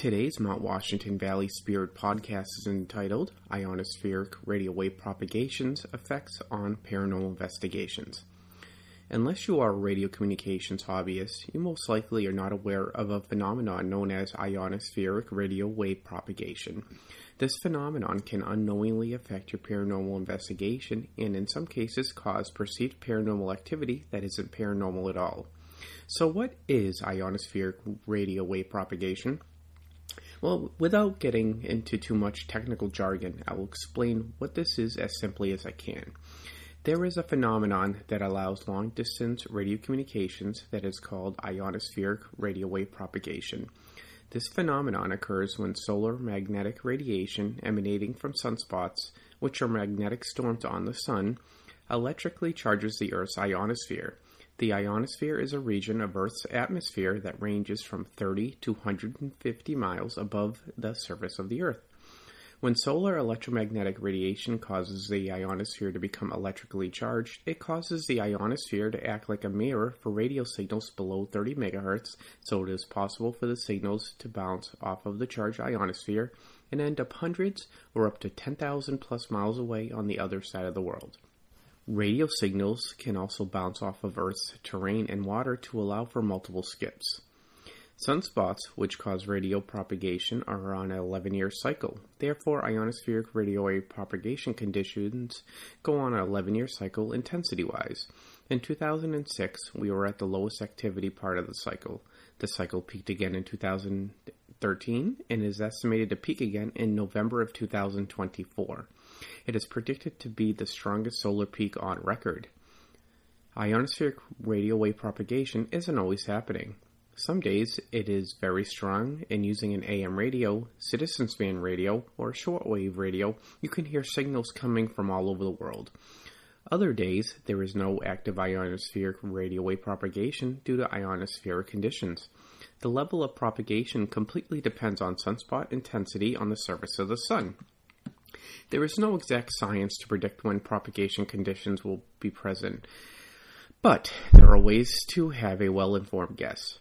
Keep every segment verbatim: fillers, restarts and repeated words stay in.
Today's Mount Washington Valley Spirit podcast is entitled Ionospheric Radio Wave Propagation's Effects on Paranormal Investigations. Unless you are a radio communications hobbyist, you most likely are not aware of a phenomenon known as ionospheric radio wave propagation. This phenomenon can unknowingly affect your paranormal investigation and in some cases cause perceived paranormal activity that isn't paranormal at all. So what is ionospheric radio wave propagation? Well, without getting into too much technical jargon, I will explain what this is as simply as I can. There is a phenomenon that allows long-distance radio communications that is called ionospheric radio wave propagation. This phenomenon occurs when solar magnetic radiation emanating from sunspots, which are magnetic storms on the sun, electrically charges the Earth's ionosphere. The ionosphere is a region of Earth's atmosphere that ranges from thirty to one hundred fifty miles above the surface of the Earth. When solar electromagnetic radiation causes the ionosphere to become electrically charged, it causes the ionosphere to act like a mirror for radio signals below thirty megahertz, so it is possible for the signals to bounce off of the charged ionosphere and end up hundreds or up to ten thousand plus miles away on the other side of the world. Radio signals can also bounce off of Earth's terrain and water to allow for multiple skips. Sunspots, which cause radio propagation, are on an eleven-year cycle. Therefore, ionospheric radio wave propagation conditions go on an eleven-year cycle intensity-wise. In two thousand six, we were at the lowest activity part of the cycle. The cycle peaked again in two thousand thirteen and is estimated to peak again in November of two thousand twenty-four. It is predicted to be the strongest solar peak on record. Ionospheric radio wave propagation isn't always happening. Some days it is very strong, and using an A M radio, citizen span radio, or shortwave radio, you can hear signals coming from all over the world. Other days, there is no active ionospheric radio wave propagation due to ionospheric conditions. The level of propagation completely depends on sunspot intensity on the surface of the sun. There is no exact science to predict when propagation conditions will be present, but there are ways to have a well-informed guess.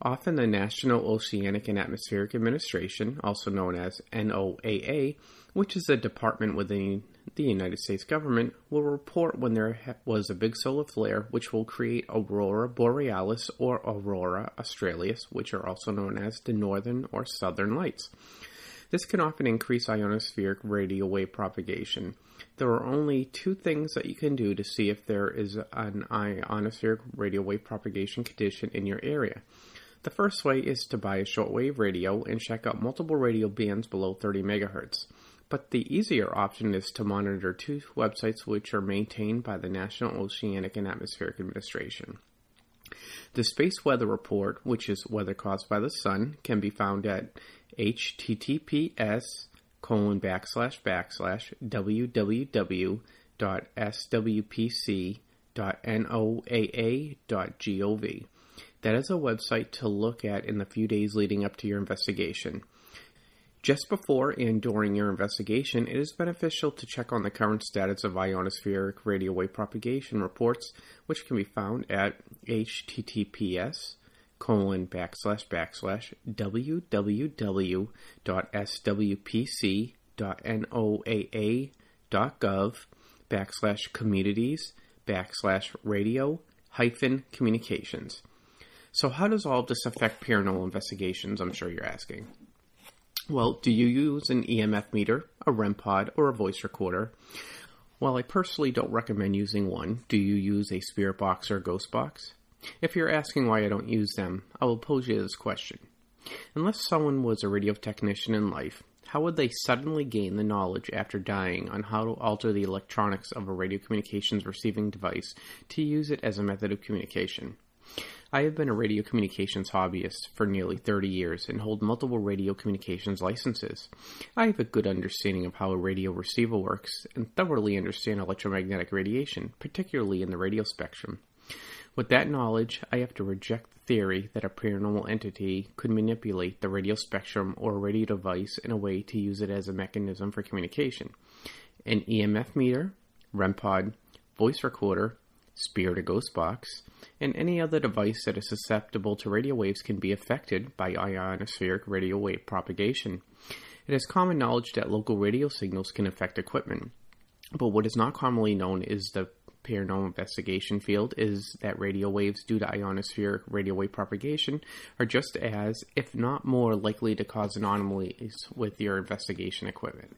Often the National Oceanic and Atmospheric Administration, also known as N O A A, which is a department within the United States government, will report when there was a big solar flare, which will create Aurora Borealis or Aurora Australis, which are also known as the Northern or Southern Lights. This can often increase ionospheric radio wave propagation. There are only two things that you can do to see if there is an ionospheric radio wave propagation condition in your area. The first way is to buy a shortwave radio and check out multiple radio bands below thirty megahertz. But the easier option is to monitor two websites which are maintained by the National Oceanic and Atmospheric Administration. The Space Weather Report, which is weather caused by the sun, can be found at https colon backslash backslash www dot s w p c dot noaa dot gov. That is a website to look at in the few days leading up to your investigation. Just before and during your investigation, it is beneficial to check on the current status of ionospheric radio wave propagation reports, which can be found at https colon backslash backslash www dot s w p c dot noaa dot gov backslash communities backslash radio hyphen communications. So how does all of this affect paranormal investigations, I'm sure you're asking? Well, do you use an E M F meter, a R E M pod, or a voice recorder? While I personally don't recommend using one, do you use a spirit box or a ghost box? If you're asking why I don't use them, I will pose you this question. Unless someone was a radio technician in life, how would they suddenly gain the knowledge after dying on how to alter the electronics of a radio communications receiving device to use it as a method of communication? I have been a radio communications hobbyist for nearly thirty years and hold multiple radio communications licenses. I have a good understanding of how a radio receiver works and thoroughly understand electromagnetic radiation, particularly in the radio spectrum. With that knowledge, I have to reject the theory that a paranormal entity could manipulate the radio spectrum or a radio device in a way to use it as a mechanism for communication. An E M F meter, R E M pod, voice recorder, spirit-to-ghost box, and any other device that is susceptible to radio waves can be affected by ionospheric radio wave propagation. It is common knowledge that local radio signals can affect equipment, but what is not commonly known is the paranormal investigation field is that radio waves due to ionospheric radio wave propagation are just as, if not more, likely to cause anomalies with your investigation equipment.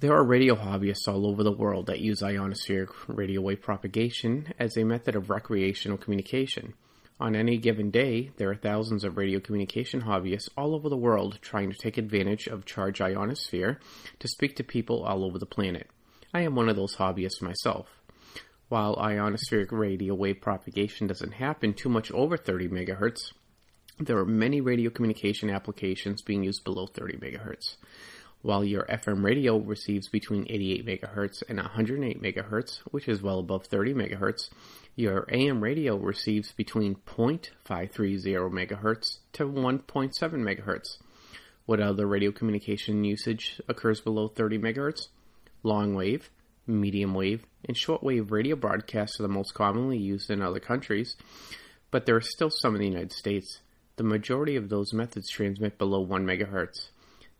There are radio hobbyists all over the world that use ionospheric radio wave propagation as a method of recreational communication. On any given day, there are thousands of radio communication hobbyists all over the world trying to take advantage of charged ionosphere to speak to people all over the planet. I am one of those hobbyists myself. While ionospheric radio wave propagation doesn't happen too much over thirty megahertz, there are many radio communication applications being used below thirty megahertz. While your F M radio receives between eighty-eight megahertz and one hundred eight megahertz, which is well above thirty megahertz, your A M radio receives between zero point five three zero megahertz to one point seven megahertz. What other radio communication usage occurs below thirty megahertz? Long wave, medium wave, and short wave radio broadcasts are the most commonly used in other countries, but there are still some in the United States. The majority of those methods transmit below one megahertz.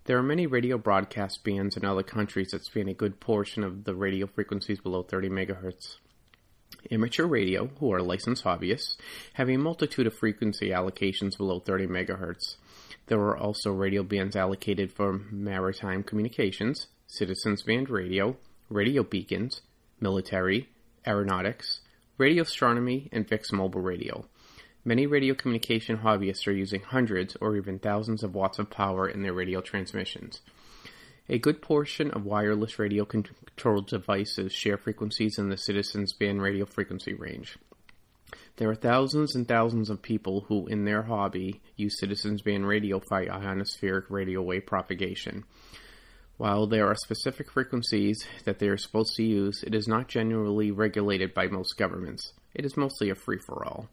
There are many radio broadcast bands in other countries that span a good portion of the radio frequencies below thirty megahertz. Amateur radio, who are licensed hobbyists, have a multitude of frequency allocations below thirty megahertz. There are also radio bands allocated for maritime communications, citizens band radio, radio beacons, military, aeronautics, radio astronomy, and fixed mobile radio. Many radio communication hobbyists are using hundreds or even thousands of watts of power in their radio transmissions. A good portion of wireless radio controlled devices share frequencies in the citizens band radio frequency range. There are thousands and thousands of people who, in their hobby, use citizens band radio by ionospheric radio wave propagation. While there are specific frequencies that they are supposed to use, it is not generally regulated by most governments. It is mostly a free-for-all.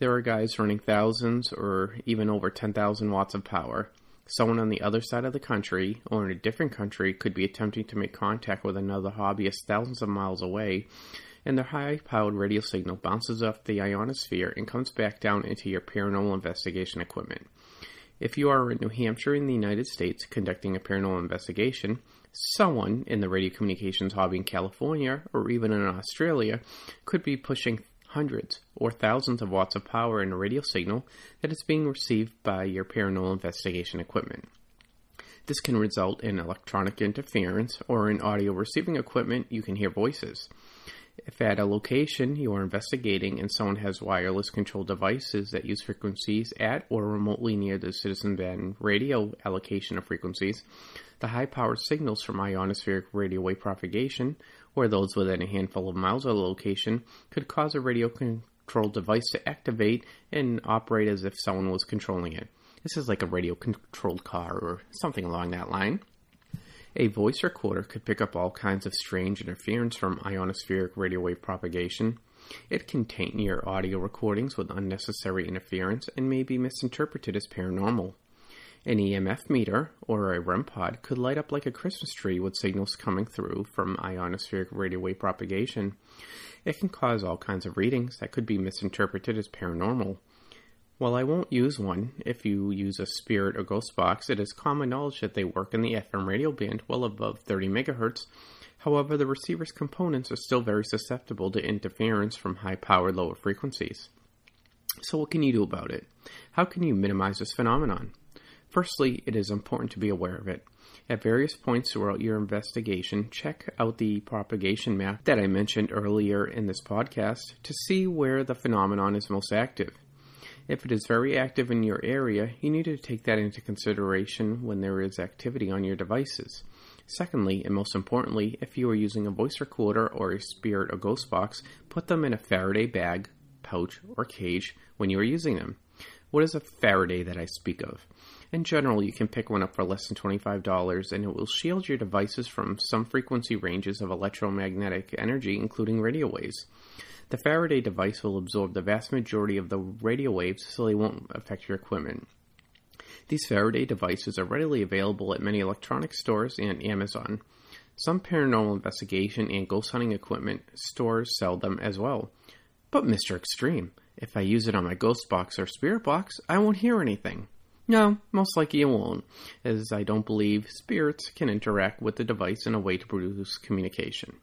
There are guys running thousands or even over ten thousand watts of power. Someone on the other side of the country, or in a different country, could be attempting to make contact with another hobbyist thousands of miles away, and their high-powered radio signal bounces off the ionosphere and comes back down into your paranormal investigation equipment. If you are in New Hampshire in the United States conducting a paranormal investigation, someone in the radio communications hobby in California or even in Australia could be pushing hundreds or thousands of watts of power in a radio signal that is being received by your paranormal investigation equipment. This can result in electronic interference, or in audio receiving equipment you can hear voices. If at a location you are investigating and someone has wireless control devices that use frequencies at or remotely near the citizen band radio allocation of frequencies, the high-powered signals from ionospheric radio wave propagation, or those within a handful of miles of the location, could cause a radio control device to activate and operate as if someone was controlling it. This is like a radio-controlled car or something along that line. A voice recorder could pick up all kinds of strange interference from ionospheric radio wave propagation. It can taint your audio recordings with unnecessary interference and may be misinterpreted as paranormal. An E M F meter, or a R E M pod, could light up like a Christmas tree with signals coming through from ionospheric radio wave propagation. It can cause all kinds of readings that could be misinterpreted as paranormal. While I won't use one, if you use a spirit or ghost box, it is common knowledge that they work in the F M radio band well above thirty megahertz. However, the receiver's components are still very susceptible to interference from high-powered lower frequencies. So what can you do about it? How can you minimize this phenomenon? Firstly, it is important to be aware of it. At various points throughout your investigation, check out the propagation map that I mentioned earlier in this podcast to see where the phenomenon is most active. If it is very active in your area, you need to take that into consideration when there is activity on your devices. Secondly, and most importantly, if you are using a voice recorder or a spirit or ghost box, put them in a Faraday bag, pouch, or cage when you are using them. What is a Faraday that I speak of? In general, you can pick one up for less than twenty-five dollars, and it will shield your devices from some frequency ranges of electromagnetic energy, including radio waves. The Faraday device will absorb the vast majority of the radio waves, so they won't affect your equipment. These Faraday devices are readily available at many electronic stores and Amazon. Some paranormal investigation and ghost hunting equipment stores sell them as well. But Mister Extreme, if I use it on my ghost box or spirit box, I won't hear anything. No, most likely I won't, as I don't believe spirits can interact with the device in a way to produce communication.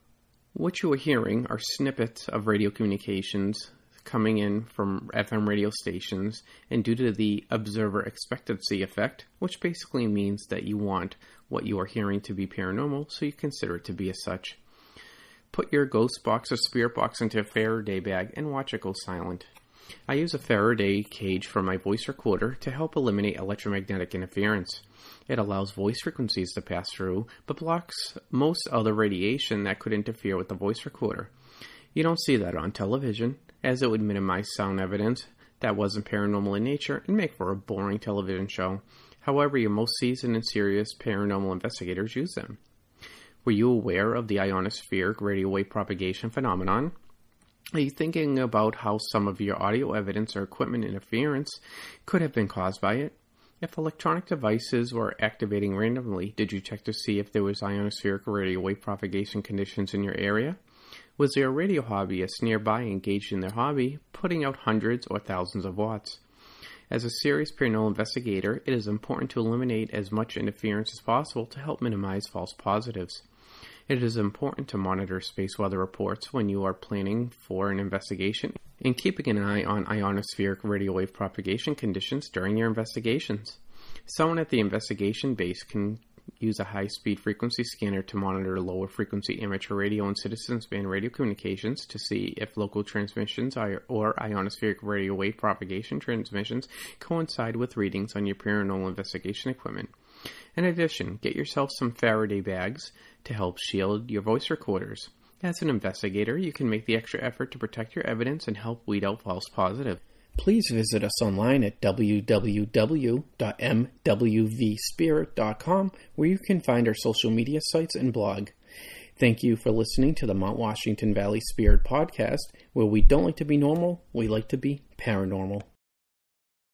What you are hearing are snippets of radio communications coming in from F M radio stations, and due to the observer expectancy effect, which basically means that you want what you are hearing to be paranormal, so you consider it to be as such. Put your ghost box or spirit box into a Faraday bag and watch it go silent. I use a Faraday cage for my voice recorder to help eliminate electromagnetic interference. It allows voice frequencies to pass through, but blocks most other radiation that could interfere with the voice recorder. You don't see that on television, as it would minimize sound evidence that wasn't paranormal in nature and make for a boring television show. However, your most seasoned and serious paranormal investigators use them. Were you aware of the ionospheric radio wave propagation phenomenon? Are you thinking about how some of your audio evidence or equipment interference could have been caused by it? If electronic devices were activating randomly, did you check to see if there was ionospheric radio wave propagation conditions in your area? Was there a radio hobbyist nearby engaged in their hobby, putting out hundreds or thousands of watts? As a serious paranormal investigator, it is important to eliminate as much interference as possible to help minimize false positives. It is important to monitor space weather reports when you are planning for an investigation and keeping an eye on ionospheric radio wave propagation conditions during your investigations. Someone at the investigation base can use a high-speed frequency scanner to monitor lower frequency amateur radio and citizens band radio communications to see if local transmissions or ionospheric radio wave propagation transmissions coincide with readings on your paranormal investigation equipment. In addition, get yourself some Faraday bags to help shield your voice recorders. As an investigator, you can make the extra effort to protect your evidence and help weed out false positives. Please visit us online at w w w dot m w v spirit dot com, where you can find our social media sites and blog. Thank you for listening to the Mount Washington Valley Spirit Podcast, where we don't like to be normal, we like to be paranormal.